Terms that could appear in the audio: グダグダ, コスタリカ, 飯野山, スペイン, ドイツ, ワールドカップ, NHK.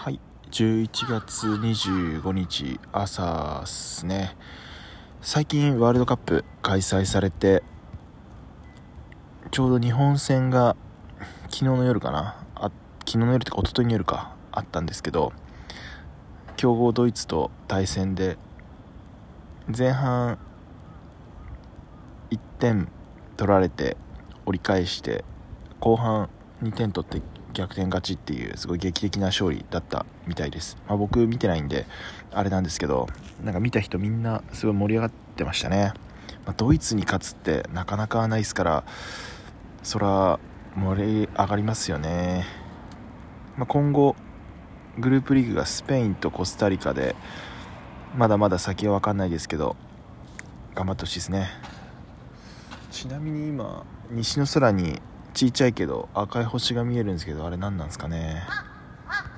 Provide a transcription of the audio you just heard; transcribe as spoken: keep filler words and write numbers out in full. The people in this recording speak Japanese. はい、じゅういちがつにじゅうごにち朝ですね。最近ワールドカップ開催されて、ちょうど日本戦が昨日の夜かなあ昨日の夜とか一昨日の夜かあったんですけど、強豪ドイツと対戦で前半いってん取られて折り返して、後半にてん取って逆転勝ちっていうすごい劇的な勝利だったみたいです。まあ、僕見てないんであれなんですけど、なんか見た人みんなすごい盛り上がってましたね。まあ、ドイツに勝つってなかなかないですから、そら盛り上がりますよね。まあ、今後グループリーグがスペインとコスタリカで、まだまだ先は分かんないですけど頑張ってほしいですね。ちなみに今西の空にちっちゃいけど赤い星が見えるんですけど、あれ何なんですかね。